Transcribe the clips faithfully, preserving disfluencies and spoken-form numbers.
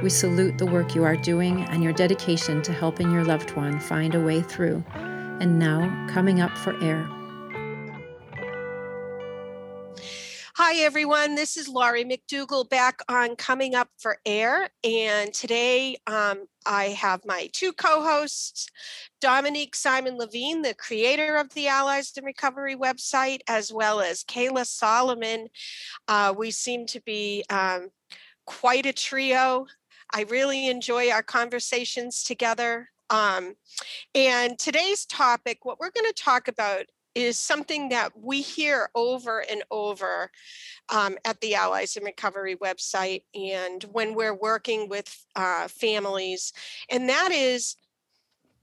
We salute the work you are doing and your dedication to helping your loved one find a way through. And now, Coming Up for Air. Hi, everyone. This is Laurie McDougall back on Coming Up for Air. And today um, I have my two co-hosts, Dominique Simon-Levine, the creator of the Allies in Recovery website, as well as Kayla Solomon. Uh, we seem to be um, quite a trio. I really enjoy our conversations together. Um, and today's topic, what we're going to talk about is something that we hear over and over um, at the Allies in Recovery website and when we're working with uh, families. And that is,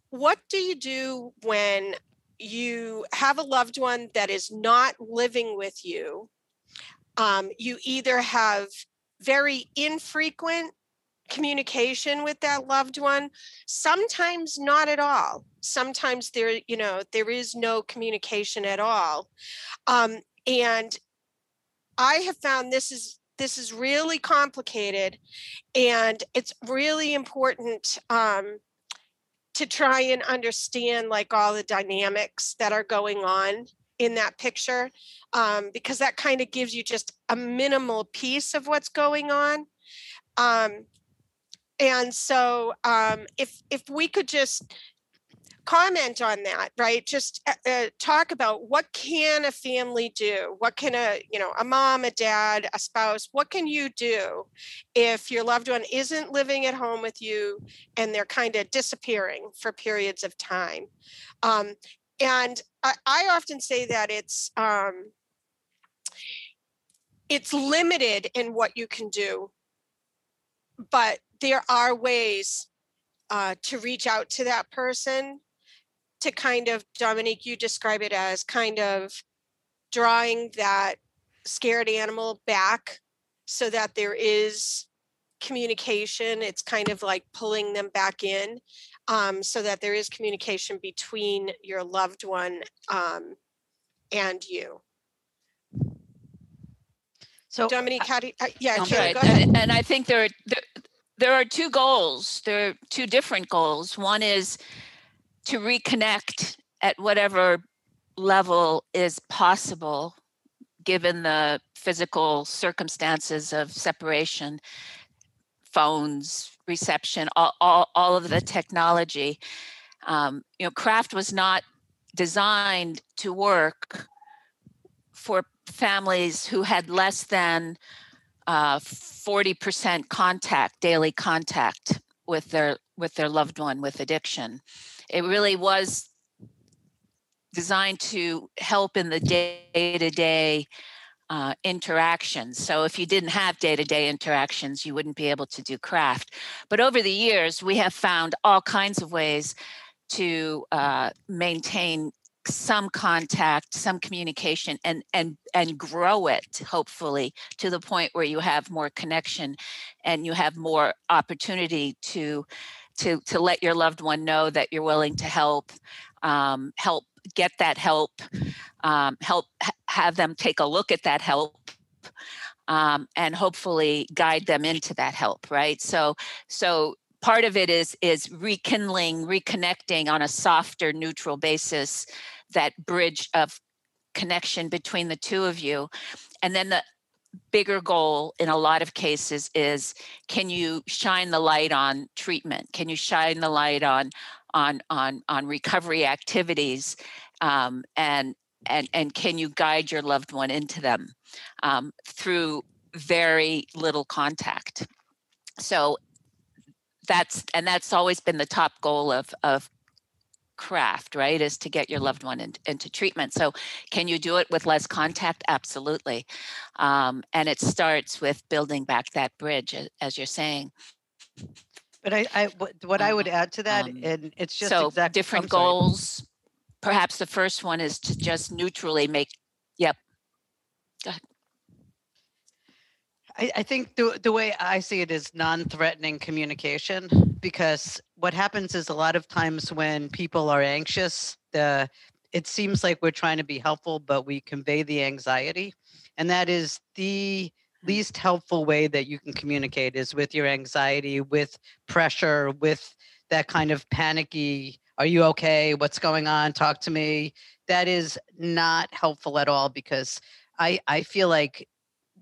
what do you do when you have a loved one that is not living with you? Um, you either have very infrequent communication with that loved one, sometimes not at all. Sometimes there, you know, there is no communication at all. Um, and I have found this is, this is really complicated, and it's really important um, to try and understand like all the dynamics that are going on in that picture, um, because that kind of gives you just a minimal piece of what's going on. Um, and so um, if, if we could just comment on that, right? Just uh, talk about, what can a family do? What can a, you know, a mom, a dad, a spouse, what can you do if your loved one isn't living at home with you and they're kind of disappearing for periods of time? Um, and I, I often say that it's, um, it's limited in what you can do, but there are ways uh, to reach out to that person, to kind of, Dominique, you describe it as kind of drawing that scared animal back so that there is communication. It's kind of like pulling them back in um, so that there is communication between your loved one um, and you. So Dominique, how do you, yeah, Kayla, right. Go ahead. And I think there are, there, there are two goals. There are two different goals. One is to reconnect at whatever level is possible, given the physical circumstances of separation, phones, reception, all, all, all of the technology. Um, you know, CRAFT was not designed to work for families who had less than uh, forty percent contact, daily contact with their with their loved one with addiction. It really was designed to help in the day-to-day uh, interactions. So if you didn't have day-to-day interactions, you wouldn't be able to do CRAFT. But over the years, we have found all kinds of ways to uh, maintain some contact, some communication, and and and grow it, hopefully, to the point where you have more connection and you have more opportunity to to to let your loved one know that you're willing to help, um, help get that help, um, help ha- have them take a look at that help, um, and hopefully guide them into that help, right? So so part of it is is rekindling, reconnecting on a softer, neutral basis, that bridge of connection between the two of you. And then the bigger goal in a lot of cases is, can you shine the light on treatment? Can you shine the light on on on on recovery activities? Um, and and and can you guide your loved one into them um, through very little contact? So that's and that's always been the top goal of of CRAFT, right, is to get your loved one in, into treatment. So can you do it with less contact? Absolutely. Um, and it starts with building back that bridge, as you're saying. But I, I what I would add to that, um, and it's just so exactly, different goals. Perhaps the first one is to just neutrally make. Yep. Go ahead. I, I think the the way I see it is non-threatening communication, because what happens is a lot of times when people are anxious, the it seems like we're trying to be helpful, but we convey the anxiety, and that is the least helpful way that you can communicate, is with your anxiety, with pressure, with that kind of panicky, are you okay? What's going on? Talk to me. That is not helpful at all, because I, I feel like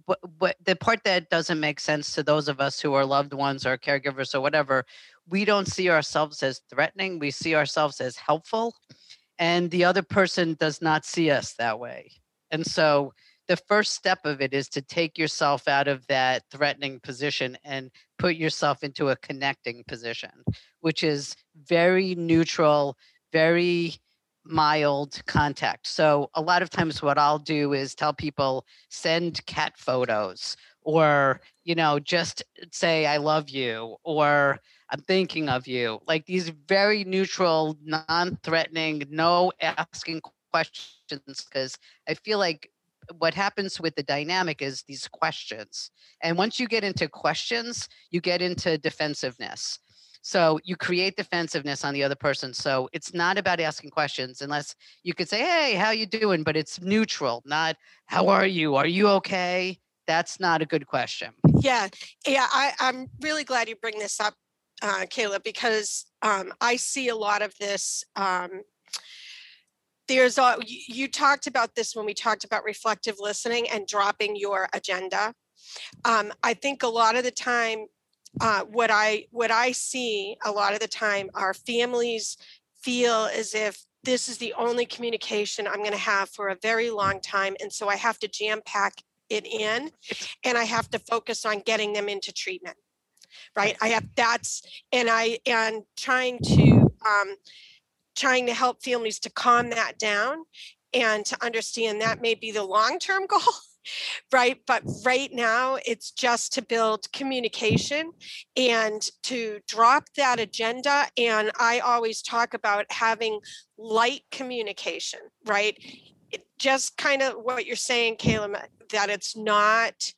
what, what the part that doesn't make sense to those of us who are loved ones or caregivers or whatever, we don't see ourselves as threatening. We see ourselves as helpful, and the other person does not see us that way. And so the first step of it is to take yourself out of that threatening position and put yourself into a connecting position, which is very neutral, very mild contact. So a lot of times what I'll do is tell people, send cat photos, or, you know, just say, I love you, or I'm thinking of you. Like these very neutral, non-threatening, no asking questions, because I feel like what happens with the dynamic is these questions. And once you get into questions, you get into defensiveness. So you create defensiveness on the other person. So it's not about asking questions, unless you could say, hey, how you doing? But it's neutral, not how are you? Are you okay? That's not a good question. Yeah. Yeah. I, I'm really glad you bring this up, uh, Kayla, because um, I see a lot of this. Um, There's all, you talked about this when we talked about reflective listening and dropping your agenda. Um, I think a lot of the time, uh, what I what I see a lot of the time, our families feel as if this is the only communication I'm going to have for a very long time, and so I have to jam pack it in, and I have to focus on getting them into treatment, right? I have that's and I and trying to. Um, trying to help families to calm that down and to understand that may be the long-term goal, right? But right now it's just to build communication and to drop that agenda. And I always talk about having light communication, right? It just kind of what you're saying, Kayla, that it's not,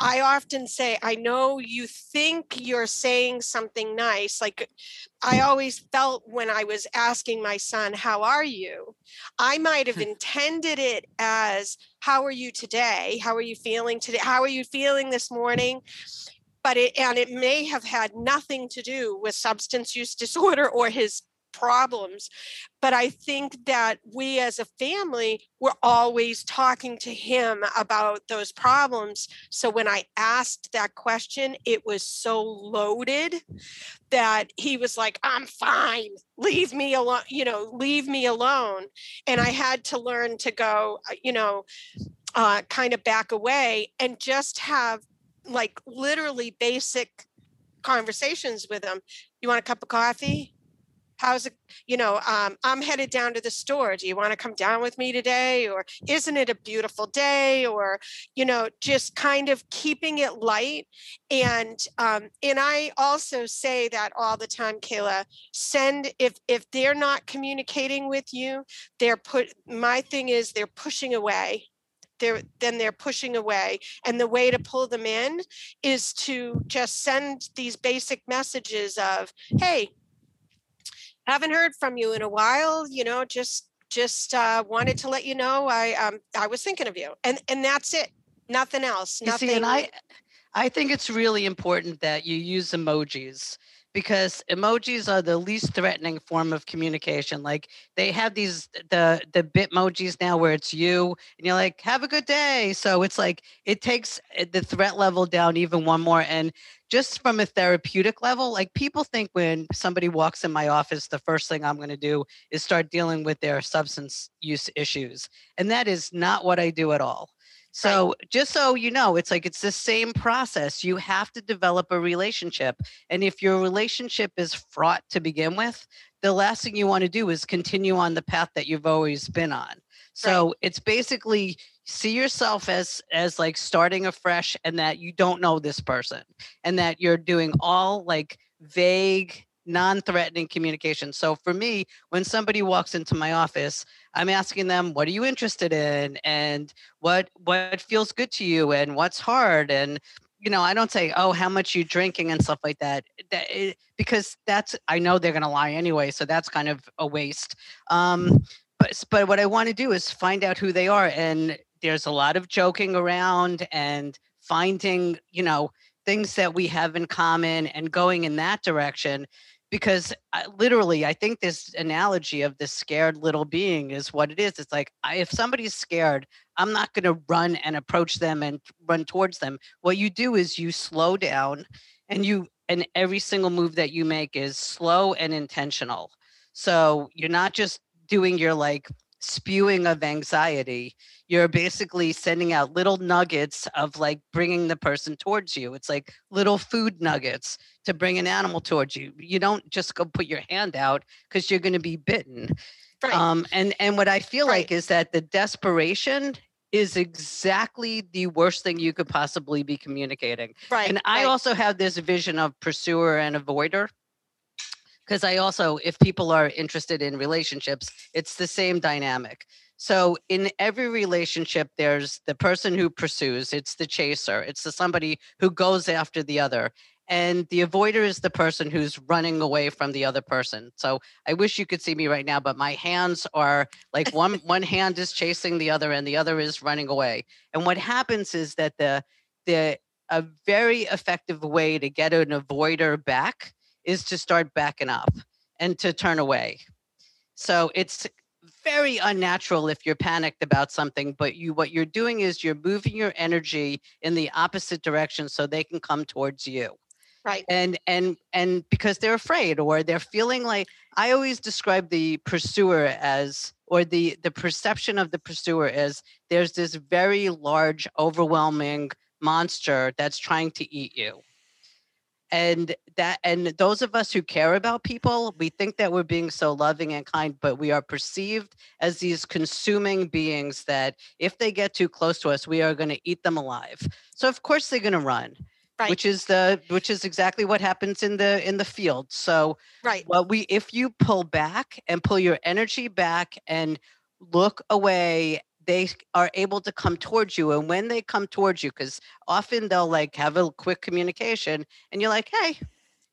I often say, I know you think you're saying something nice. Like I always felt when I was asking my son, how are you? I might've intended it as, how are you today? How are you feeling today? How are you feeling this morning? But it, and it may have had nothing to do with substance use disorder or his problems. But I think that we as a family were always talking to him about those problems. So when I asked that question, it was so loaded that he was like, I'm fine, leave me alone, you know, leave me alone. And I had to learn to go, you know, uh, kind of back away and just have like literally basic conversations with him. You want a cup of coffee? How's it, you know, um, I'm headed down to the store. Do you want to come down with me today? Or isn't it a beautiful day? Or, you know, just kind of keeping it light. And, um, and I also say that all the time, Kayla, send, if, if they're not communicating with you, they're put, my thing is they're pushing away. They're, then they're pushing away. And the way to pull them in is to just send these basic messages of, hey, haven't heard from you in a while, you know, just, just uh, wanted to let you know, I, um, I was thinking of you, and, and that's it. Nothing else. Nothing. You see, and I, I think it's really important that you use emojis, because emojis are the least threatening form of communication. Like they have these, the, the Bitmojis now where it's you and you're like, have a good day. So it's like, it takes the threat level down even one more. And just from a therapeutic level, like people think when somebody walks in my office, the first thing I'm going to do is start dealing with their substance use issues. And that is not what I do at all. So right. Just so you know, it's like, it's the same process. You have to develop a relationship. And if your relationship is fraught to begin with, the last thing you want to do is continue on the path that you've always been on. So right. It's basically see yourself as as like starting afresh, and that you don't know this person, and that you're doing all like vague, non-threatening communication. So for me, when somebody walks into my office, I'm asking them, what are you interested in? And what what feels good to you? And what's hard? And, you know, I don't say, oh, how much you drinking and stuff like that, that it, because that's, I know they're going to lie anyway. So that's kind of a waste. Um, but, but what I want to do is find out who they are. And there's a lot of joking around and finding, you know, things that we have in common and going in that direction. Because I, literally, I think this analogy of this scared little being is what it is. It's like, I, if somebody's scared, I'm not going to run and approach them and run towards them. What you do is you slow down, and you and every single move that you make is slow and intentional. So you're not just doing your like spewing of anxiety. You're basically sending out little nuggets of like bringing the person towards you. It's like little food nuggets to bring an animal towards you. You don't just go put your hand out because you're going to be bitten. Right. Um, and, and what I feel right. like is that the desperation is exactly the worst thing you could possibly be communicating. Right. And I right. also have this vision of pursuer and avoider. Because I also, if people are interested in relationships, it's the same dynamic. So in every relationship, there's the person who pursues, it's the chaser, it's the somebody who goes after the other. And the avoider is the person who's running away from the other person. So I wish you could see me right now, but my hands are like one, one hand is chasing the other and the other is running away. And what happens is that the, the a very effective way to get an avoider back is to start backing up and to turn away. So it's very unnatural if you're panicked about something, but you what you're doing is you're moving your energy in the opposite direction so they can come towards you. Right. And and and because they're afraid or they're feeling like, I always describe the pursuer as, or the the perception of the pursuer as, there's this very large, overwhelming monster that's trying to eat you. And that, and those of us who care about people, we think that we're being so loving and kind, but we are perceived as these consuming beings that if they get too close to us, we are going to eat them alive. So of course they're going to run, right. which is the, which is exactly what happens in the, in the field. So right. what we, if you pull back and pull your energy back and look away, they are able to come towards you. And when they come towards you, because often they'll like have a quick communication and you're like, hey,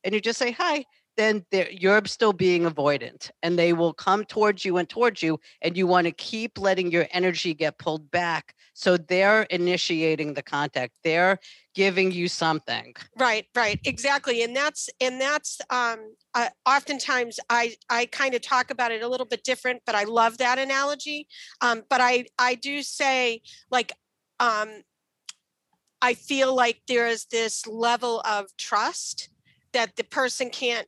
and you just say, hi, then you're still being avoidant and they will come towards you and towards you. And you want to keep letting your energy get pulled back. So they're initiating the contact. They're giving you something. Right, right. Exactly. And that's, and that's um, uh, oftentimes I, I kind of talk about it a little bit different, but I love that analogy. Um, but I, I do say like, um, I feel like there is this level of trust that the person can't,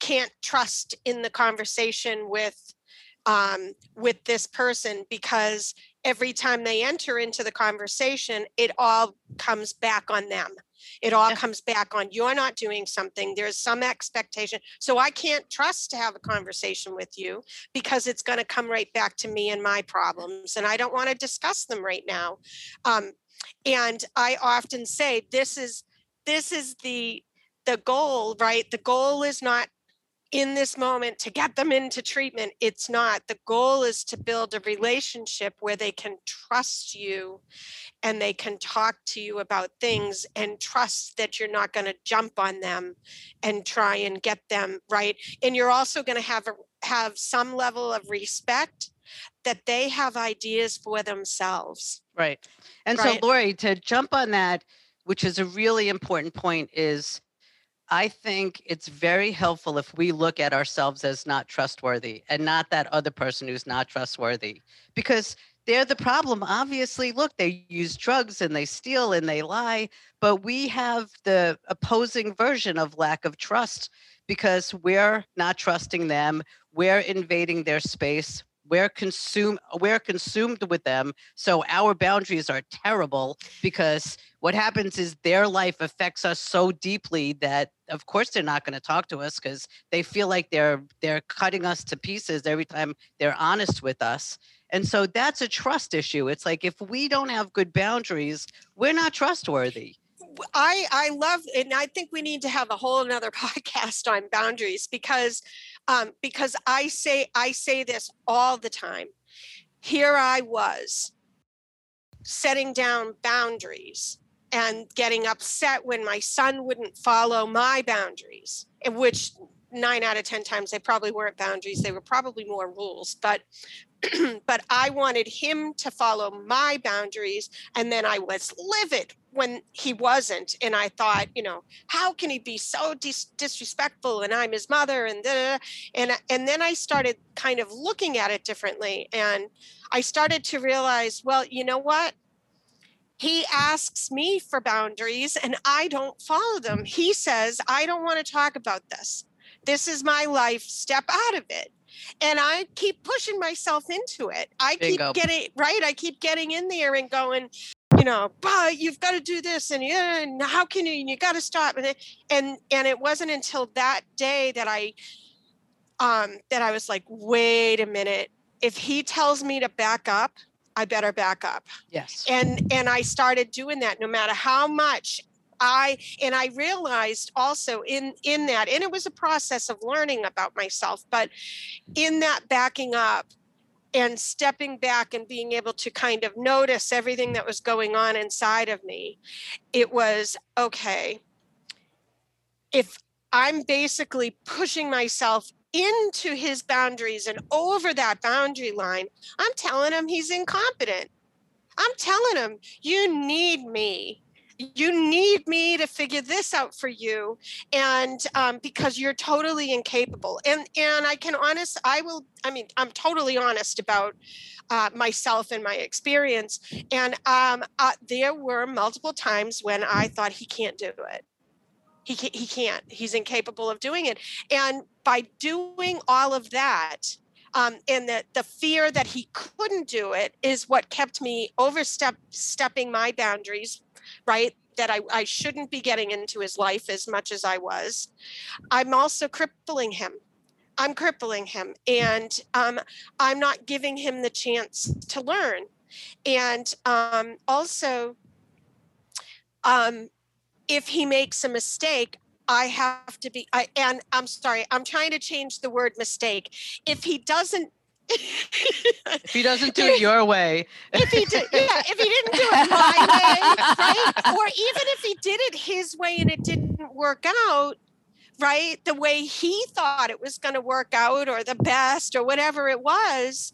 can't trust in the conversation with, um, with this person, because every time they enter into the conversation, it all comes back on them. It all yeah. comes back on, you're not doing something. There's some expectation. So I can't trust to have a conversation with you because it's going to come right back to me and my problems. And I don't want to discuss them right now. Um, and I often say, this is, this is the, the goal, right? The goal is not in this moment to get them into treatment. It's not. The goal is to build a relationship where they can trust you and they can talk to you about things and trust that you're not going to jump on them and try and get them right. And you're also going to have a, have some level of respect that they have ideas for themselves. Right. And right? So, Lori, to jump on that, which is a really important point, is I think it's very helpful if we look at ourselves as not trustworthy and not that other person who's not trustworthy, because they're the problem. Obviously, look, they use drugs and they steal and they lie, but we have the opposing version of lack of trust because we're not trusting them. We're invading their space. We're consumed, we're consumed with them. So our boundaries are terrible because what happens is their life affects us so deeply that of course they're not going to talk to us because they feel like they're, they're cutting us to pieces every time they're honest with us. And so that's a trust issue. It's like, if we don't have good boundaries, we're not trustworthy. I, I love, and I think we need to have a whole another podcast on boundaries, because, um, because I say, I say this all the time. Here I was setting down boundaries and getting upset when my son wouldn't follow my boundaries, which nine out of ten times they probably weren't boundaries. They were probably more rules, but but I wanted him to follow my boundaries. And then I was livid when he wasn't. And I thought, you know, how can he be so dis- disrespectful? And I'm his mother. And da, da, da. and and then I started kind of looking at it differently. And I started to realize, well, you know what? He asks me for boundaries and I don't follow them. He says, I don't want to talk about this. This is my life. Step out of it. And I keep pushing myself into it. I Bingo. keep getting, right? I keep getting in there and going, you know, bah, you've got to do this. And, yeah, and how can you, and you got to stop. And, and, and it wasn't until that day that I, um, that I was like, wait a minute, if he tells me to back up, I better back up. Yes. And, and I started doing that no matter how much I, and I realized also in, in that, and it was a process of learning about myself, but in that backing up and stepping back and being able to kind of notice everything that was going on inside of me, it was, okay, if I'm basically pushing myself into his boundaries and over that boundary line, I'm telling him he's incompetent. I'm telling him, you need me. You need me to figure this out for you, and um, because you're totally incapable. And and I can honest, I will, I mean, I'm totally honest about uh, myself and my experience. And um, uh, there were multiple times when I thought he can't do it. He can't, he can't, he's incapable of doing it. And by doing all of that, Um, and the, the fear that he couldn't do it is what kept me overstep stepping my boundaries, right? That I, I shouldn't be getting into his life as much as I was. I'm also crippling him. I'm crippling him. And um, I'm not giving him the chance to learn. And um, also, um, if he makes a mistake, I have to be, I, and I'm sorry, I'm trying to change the word mistake. If he doesn't, if he doesn't do it your way, if he did, yeah, if he didn't do it my way, right? Or even if he did it his way and it didn't work out, right? The way he thought it was going to work out, or the best, or whatever it was,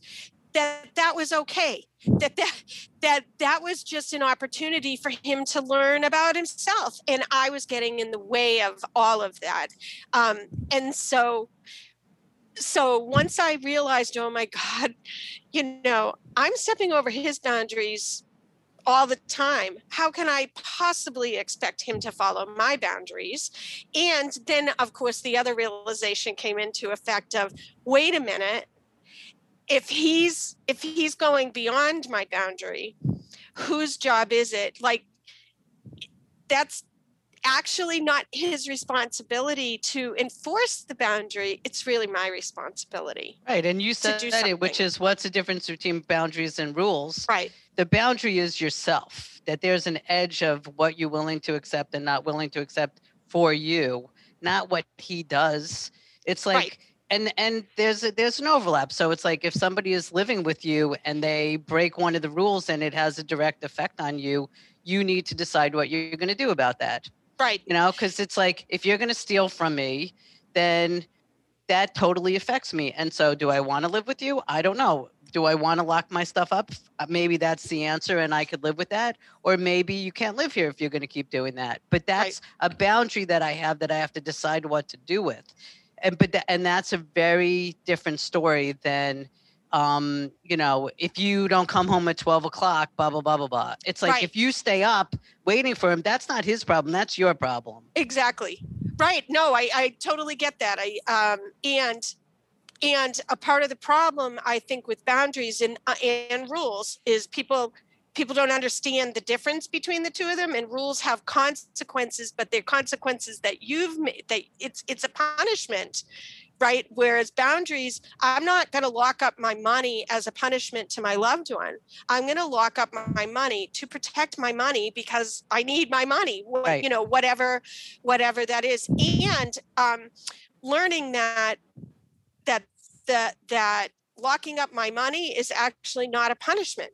that that was okay. That, that that that was just an opportunity for him to learn about himself. And I was getting in the way of all of that. Um, and so, so once I realized, oh my God, you know, I'm stepping over his boundaries all the time. How can I possibly expect him to follow my boundaries? And then, of course, the other realization came into effect of, wait a minute, If he's if he's going beyond my boundary, whose job is it? Like, that's actually not his responsibility to enforce the boundary. It's really my responsibility. Right. And you said it, which is, what's the difference between boundaries and rules? Right. The boundary is yourself, that there's an edge of what you're willing to accept and not willing to accept for you, not what he does. It's like... Right. And and there's a, there's an overlap. So it's like, if somebody is living with you and they break one of the rules and it has a direct effect on you, you need to decide what you're going to do about that. Right. You know, because it's like, if you're going to steal from me, then that totally affects me. And so, do I want to live with you? I don't know. Do I want to lock my stuff up? Maybe that's the answer and I could live with that. Or maybe you can't live here if you're going to keep doing that. But that's right. A boundary that I have that I have to decide what to do with. And but th- and that's a very different story than, um, you know, if you don't come home at twelve o'clock, blah, blah, blah, blah, blah. It's like, right. If you stay up waiting for him, that's not his problem. That's your problem. Exactly. Right. No, I, I totally get that. I um and and a part of the problem, I think, with boundaries and uh, and rules is people people don't understand the difference between the two of them, and rules have consequences, but they're consequences that you've made, that it's, it's a punishment right? Whereas boundaries, I'm not going to lock up my money as a punishment to my loved one. I'm going to lock up my money to protect my money because I need my money, right. You know, whatever, whatever that is. And um, learning that, that, that, that locking up my money is actually not a punishment.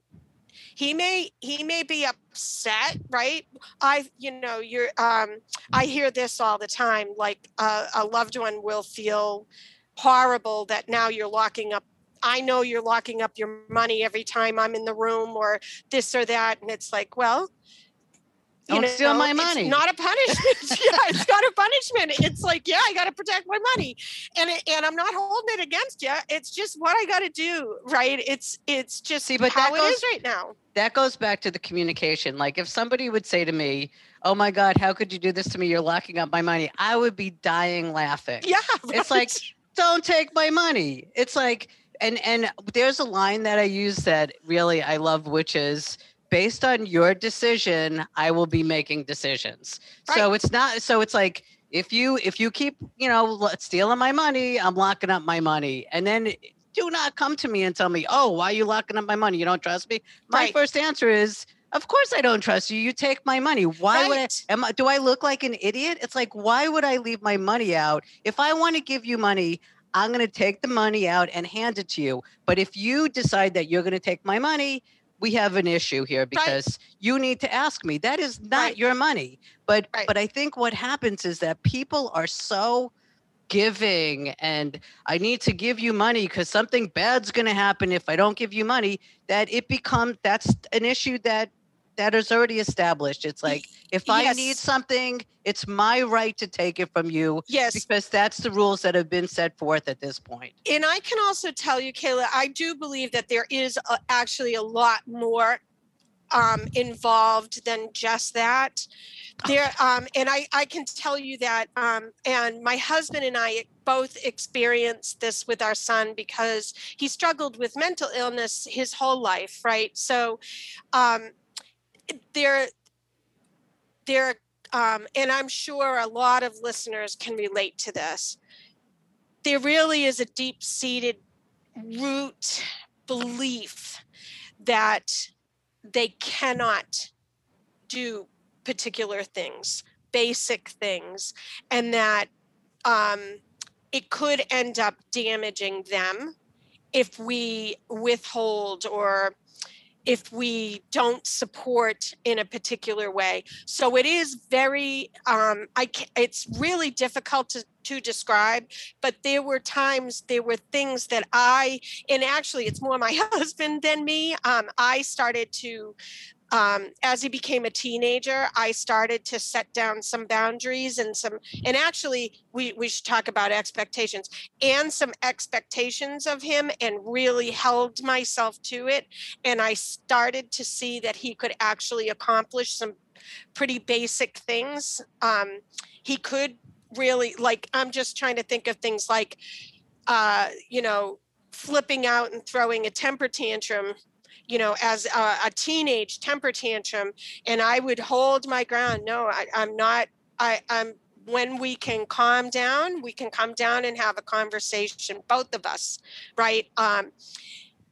He may, he may be upset, right? I, you know, you're, um, I hear this all the time, like uh, a loved one will feel horrible that now you're locking up. I know you're locking up your money every time I'm in the room or this or that. And it's like, well, you don't know, steal my money. It's not a punishment. Yeah, it's not a punishment. It's like, yeah, I got to protect my money, and it, and I'm not holding it against you. It's just what I got to do, right? It's it's just See, but how that goes, it is right now. That goes back to the communication. Like if somebody would say to me, "Oh my God, how could you do this to me? You're locking up my money." I would be dying laughing. Yeah, right. It's like, don't take my money. It's like, and and there's a line that I use that really I love, which is, based on your decision, I will be making decisions. Right. So it's not, so it's like, if you, if you keep, you know, stealing my money, I'm locking up my money. And then do not come to me and tell me, oh, why are you locking up my money? You don't trust me. My right. first answer is, of course I don't trust you. You take my money. Why right. would I, am I, do I look like an idiot? It's like, why would I leave my money out? If I want to give you money, I'm going to take the money out and hand it to you. But if you decide that you're going to take my money, we have an issue here because right. you need to ask me. That is not right. your money. But right. but I think what happens is that people are so giving and I need to give you money because something bad's going to happen if I don't give you money, that it becomes, that's an issue that that is already established. It's like, if yes. I need something, it's my right to take it from you. Yes. Because that's the rules that have been set forth at this point. And I can also tell you, Kayla, I do believe that there is a, actually a lot more um, involved than just that. There, um, and I, I can tell you that, um, and my husband and I both experienced this with our son because he struggled with mental illness his whole life, right? So, um, There, there, um, and I'm sure a lot of listeners can relate to this. There really is a deep-seated root belief that they cannot do particular things, basic things, and that um, it could end up damaging them if we withhold or if we don't support in a particular way. So it is very, um, I can, it's really difficult to, to describe, but there were times, there were things that I, and actually it's more my husband than me, um, I started to, um, as he became a teenager, I started to set down some boundaries and some, and actually we, we should talk about expectations and some expectations of him, and really held myself to it. And I started to see that he could actually accomplish some pretty basic things. Um, he could really, like, I'm just trying to think of things like, uh, you know, flipping out and throwing a temper tantrum, you know, as a, a teenage temper tantrum. And I would hold my ground. No, I, I'm not, I, I'm, when we can calm down, we can come down and have a conversation, both of us, right? Um,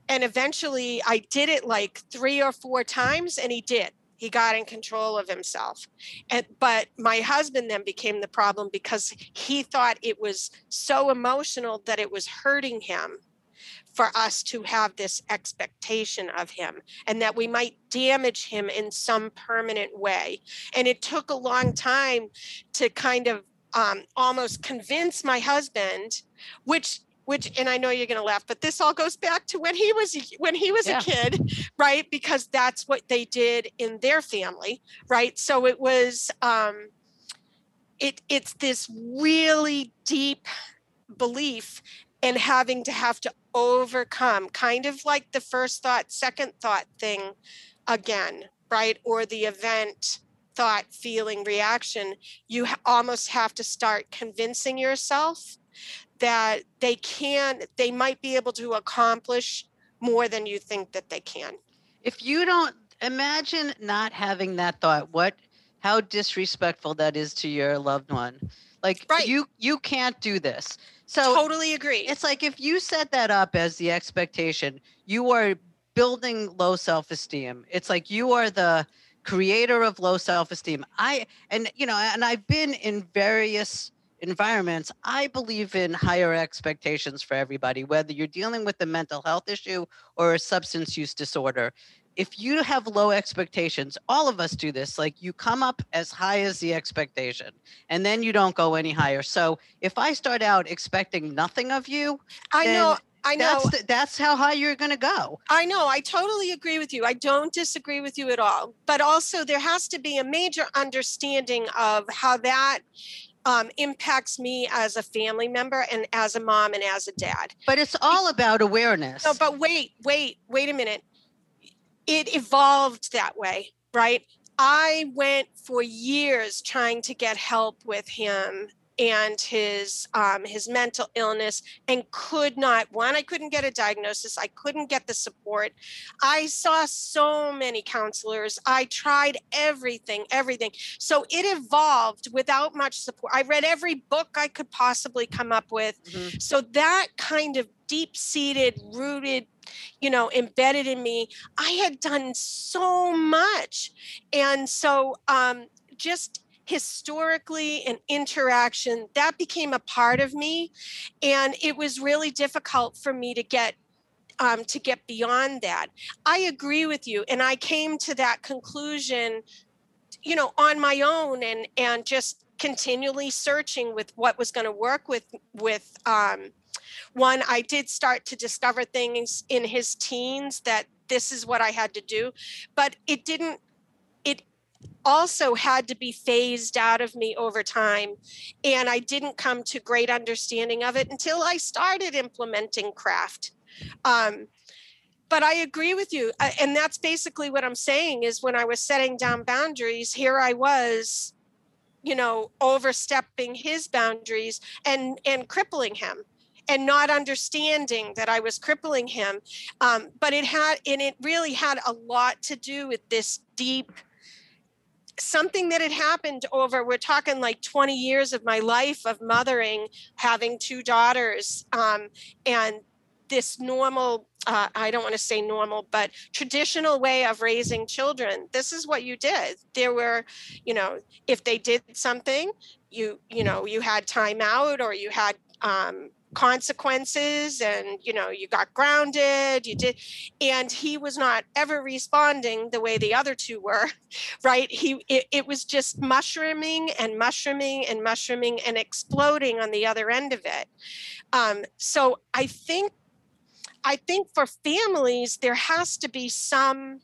and eventually I did it like three or four times and he did. He got in control of himself. And, but my husband then became the problem because he thought it was so emotional that it was hurting him for us to have this expectation of him and that we might damage him in some permanent way. And it took a long time to kind of um, almost convince my husband, which, which, and I know you're going to laugh, but this all goes back to when he was, when he was yeah. a kid, right? Because that's what they did in their family, right? So it was, um, it, it's this really deep belief and having to have to overcome, kind of like the first thought, second thought thing again, right? Or the event, thought, feeling, reaction. You ha- almost have to start convincing yourself that they can, they might be able to accomplish more than you think that they can. If you don't, imagine not having that thought, what, how disrespectful that is to your loved one. Like right. you, you can't do this. So totally agree. It's like if you set that up as the expectation, you are building low self-esteem. It's like you are the creator of low self-esteem. I, and you know, and I've been in various environments. I believe in higher expectations for everybody, whether you're dealing with a mental health issue or a substance use disorder. If you have low expectations, all of us do this, like you come up as high as the expectation and then you don't go any higher. So if I start out expecting nothing of you, I know, I know that's, the, that's how high you're going to go. I know. I totally agree with you. I don't disagree with you at all. But also there has to be a major understanding of how that Um, impacts me as a family member and as a mom and as a dad. But it's all about awareness. No, but wait, wait, wait a minute. It evolved that way, right? I went for years trying to get help with him and his um, his mental illness and could not. One, I couldn't get a diagnosis. I couldn't get the support. I saw so many counselors. I tried everything, everything. So it evolved without much support. I read every book I could possibly come up with. Mm-hmm. So that kind of deep-seated, rooted, you know, embedded in me, I had done so much. And so um, just historically an interaction that became a part of me. And it was really difficult for me to get, um, to get beyond that. I agree with you. And I came to that conclusion, you know, on my own and, and just continually searching with what was going to work with, with, um, one, I did start to discover things in his teens that this is what I had to do, but it didn't, it, also had to be phased out of me over time. And I didn't come to great understanding of it until I started implementing CRAFT. Um, but I agree with you. And that's basically what I'm saying is when I was setting down boundaries, here I was, you know, overstepping his boundaries and, and crippling him. And not understanding that I was crippling him. Um, but it had, and it really had a lot to do with this deep something that had happened over, we're talking like twenty years of my life of mothering, having two daughters, um, and this normal, uh, I don't want to say normal, but traditional way of raising children. This is what you did. There were, you know, if they did something, you, you know, you had time out or you had um, consequences and, you know, you got grounded, you did, and he was not ever responding the way the other two were, right? He, it, it was just mushrooming and mushrooming and mushrooming and exploding on the other end of it. Um, so I think, I think for families, there has to be some,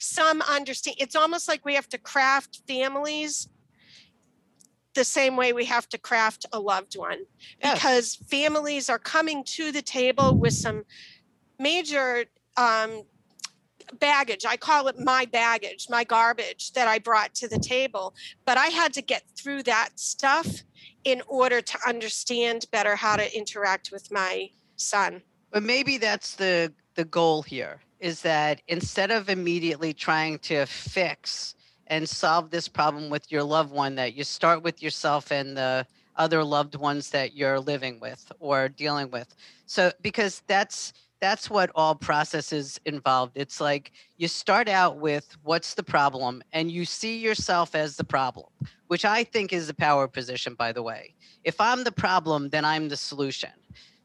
some understanding. It's almost like we have to craft families the same way we have to craft a loved one, because yes, families are coming to the table with some major um, baggage. I call it my baggage, my garbage that I brought to the table. But I had to get through that stuff in order to understand better how to interact with my son. But maybe that's the, the goal here, is that instead of immediately trying to fix and solve this problem with your loved one, that you start with yourself and the other loved ones that you're living with or dealing with. So, because that's, that's what all processes involved. It's like you start out with what's the problem and you see yourself as the problem, which I think is the power position, by the way. If I'm the problem, then I'm the solution.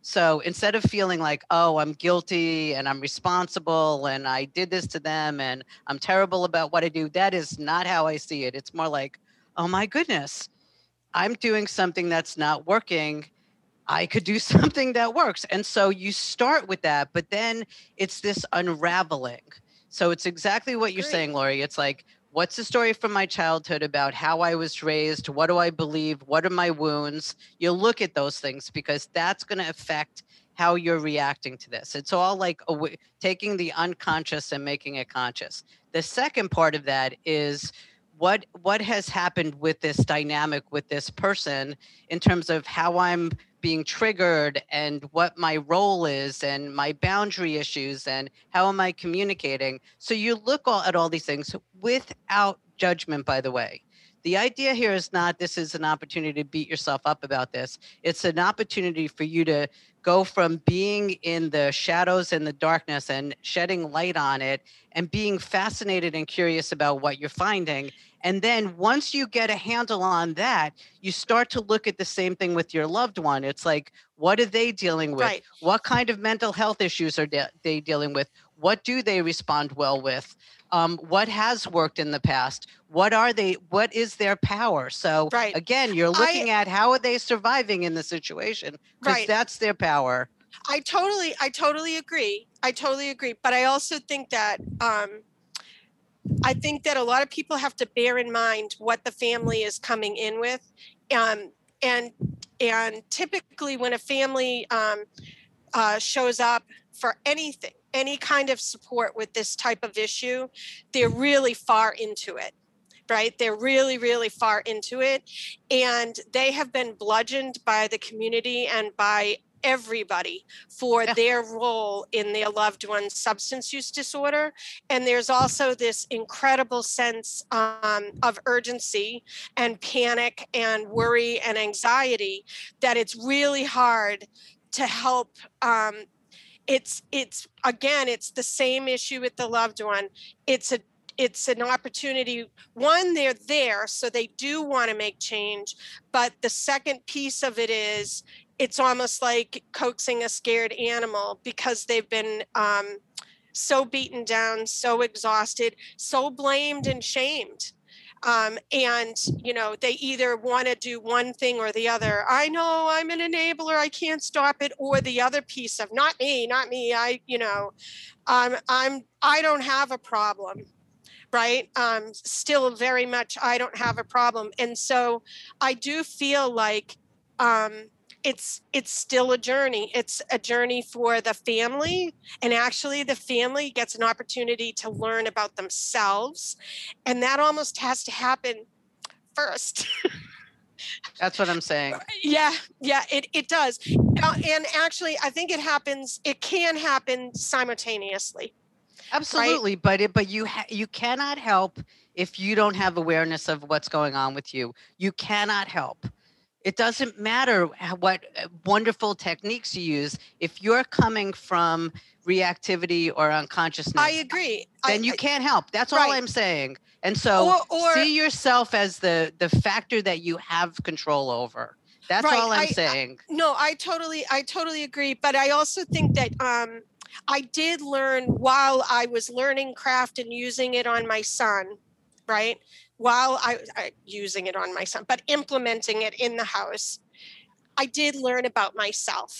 So instead of feeling like, oh, I'm guilty and I'm responsible and I did this to them and I'm terrible about what I do, that is not how I see it. It's more like, oh my goodness, I'm doing something that's not working. I could do something that works. And so you start with that, but then it's this unraveling. So it's exactly what you're Great. saying, Lori. It's like, what's the story from my childhood about how I was raised? What do I believe? What are my wounds? You look at those things because that's going to affect how you're reacting to this. It's all like aw- taking the unconscious and making it conscious. The second part of that is what what has happened with this dynamic with this person in terms of how I'm being triggered and what my role is and my boundary issues and how am I communicating. So you look all, at all these things without judgment, by the way. The idea here is not this is an opportunity to beat yourself up about this. It's an opportunity for you to go from being in the shadows and the darkness and shedding light on it and being fascinated and curious about what you're finding. And then once you get a handle on that, you start to look at the same thing with your loved one. It's like, what are they dealing with? Right. What kind of mental health issues are de- they dealing with? What do they respond well with? Um, what has worked in the past? What are they? What is their power? So right. again, you're looking I, at how are they surviving in the situation? Because right. that's their power. I totally, I totally agree. I totally agree. But I also think that um, I think that a lot of people have to bear in mind what the family is coming in with, um, and and typically when a family um, uh, shows up for anything, any kind of support with this type of issue, they're really far into it, right? They're really, really far into it. And they have been bludgeoned by the community and by everybody for yeah. their role in their loved one's substance use disorder. And there's also this incredible sense um, of urgency and panic and worry and anxiety that it's really hard to help um, It's, it's again, it's the same issue with the loved one. It's a, it's an opportunity. One, they're there, so they do want to make change. But the second piece of it is, it's almost like coaxing a scared animal because they've been um, so beaten down, so exhausted, so blamed and shamed. Um, and, you know, they either want to do one thing or the other. I know I'm an enabler. I can't stop it. Or the other piece of not me, not me. I, you know, um, I'm, I don't have a problem. Right. Um, still very much. I don't have a problem. And so I do feel like, um, It's it's still a journey. It's a journey for the family. And actually the family gets an opportunity to learn about themselves. And that almost has to happen first. That's what I'm saying. Yeah, yeah, it, it does. And actually, I think it happens, it can happen simultaneously. Absolutely. Right? But it, but you ha- you cannot help if you don't have awareness of what's going on with you. You cannot help. It doesn't matter what wonderful techniques you use. If you're coming from reactivity or unconsciousness, I agree. Then I, you can't help. That's right. all I'm saying. And so or, or, see yourself as the, the factor that you have control over. That's right. all I'm I, saying. I, no, I totally, I totally agree. But I also think that um, I did learn while I was learning CRAFT and using it on my son, right? While I was using it on my son, but implementing it in the house, I did learn about myself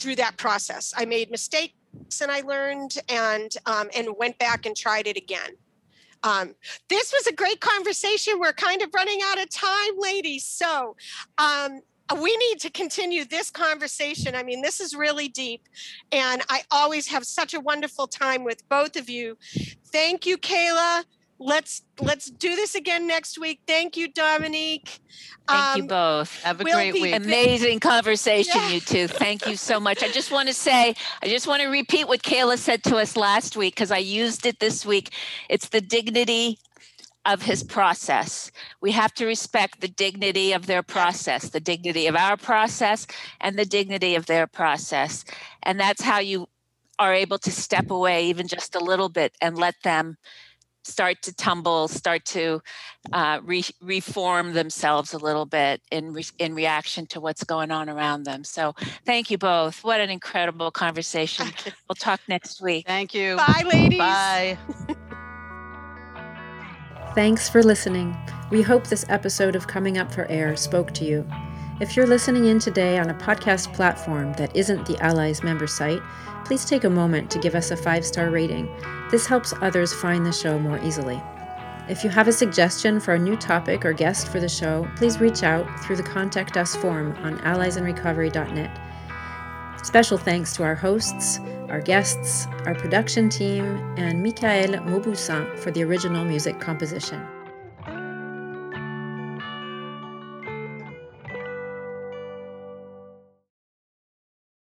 through that process. I made mistakes and I learned and um, and went back and tried it again. Um, this was a great conversation. We're kind of running out of time, ladies. So um, we need to continue this conversation. I mean, this is really deep. And I always have such a wonderful time with both of you. Thank you, Kayla. Let's let's do this again next week. Thank you, Dominique. Um, Thank you both. Have a we'll great week. Amazing conversation, yeah. you two. Thank you so much. I just want to say, I just want to repeat what Kayla said to us last week because I used it this week. It's the dignity of his process. We have to respect the dignity of their process, the dignity of our process, and the dignity of their process. And that's how you are able to step away even just a little bit and let them start to tumble, start to uh, re- reform themselves a little bit in re- in reaction to what's going on around them. So thank you both. What an incredible conversation. We'll talk next week. Thank you. Bye, ladies. Bye. Thanks for listening. We hope this episode of Coming Up for Air spoke to you. If you're listening in today on a podcast platform that isn't the Allies member site, please take a moment to give us a five-star rating. This helps others find the show more easily. If you have a suggestion for a new topic or guest for the show, please reach out through the Contact Us form on allies in recovery dot net. Special thanks to our hosts, our guests, our production team, and Michael Mauboussin for the original music composition.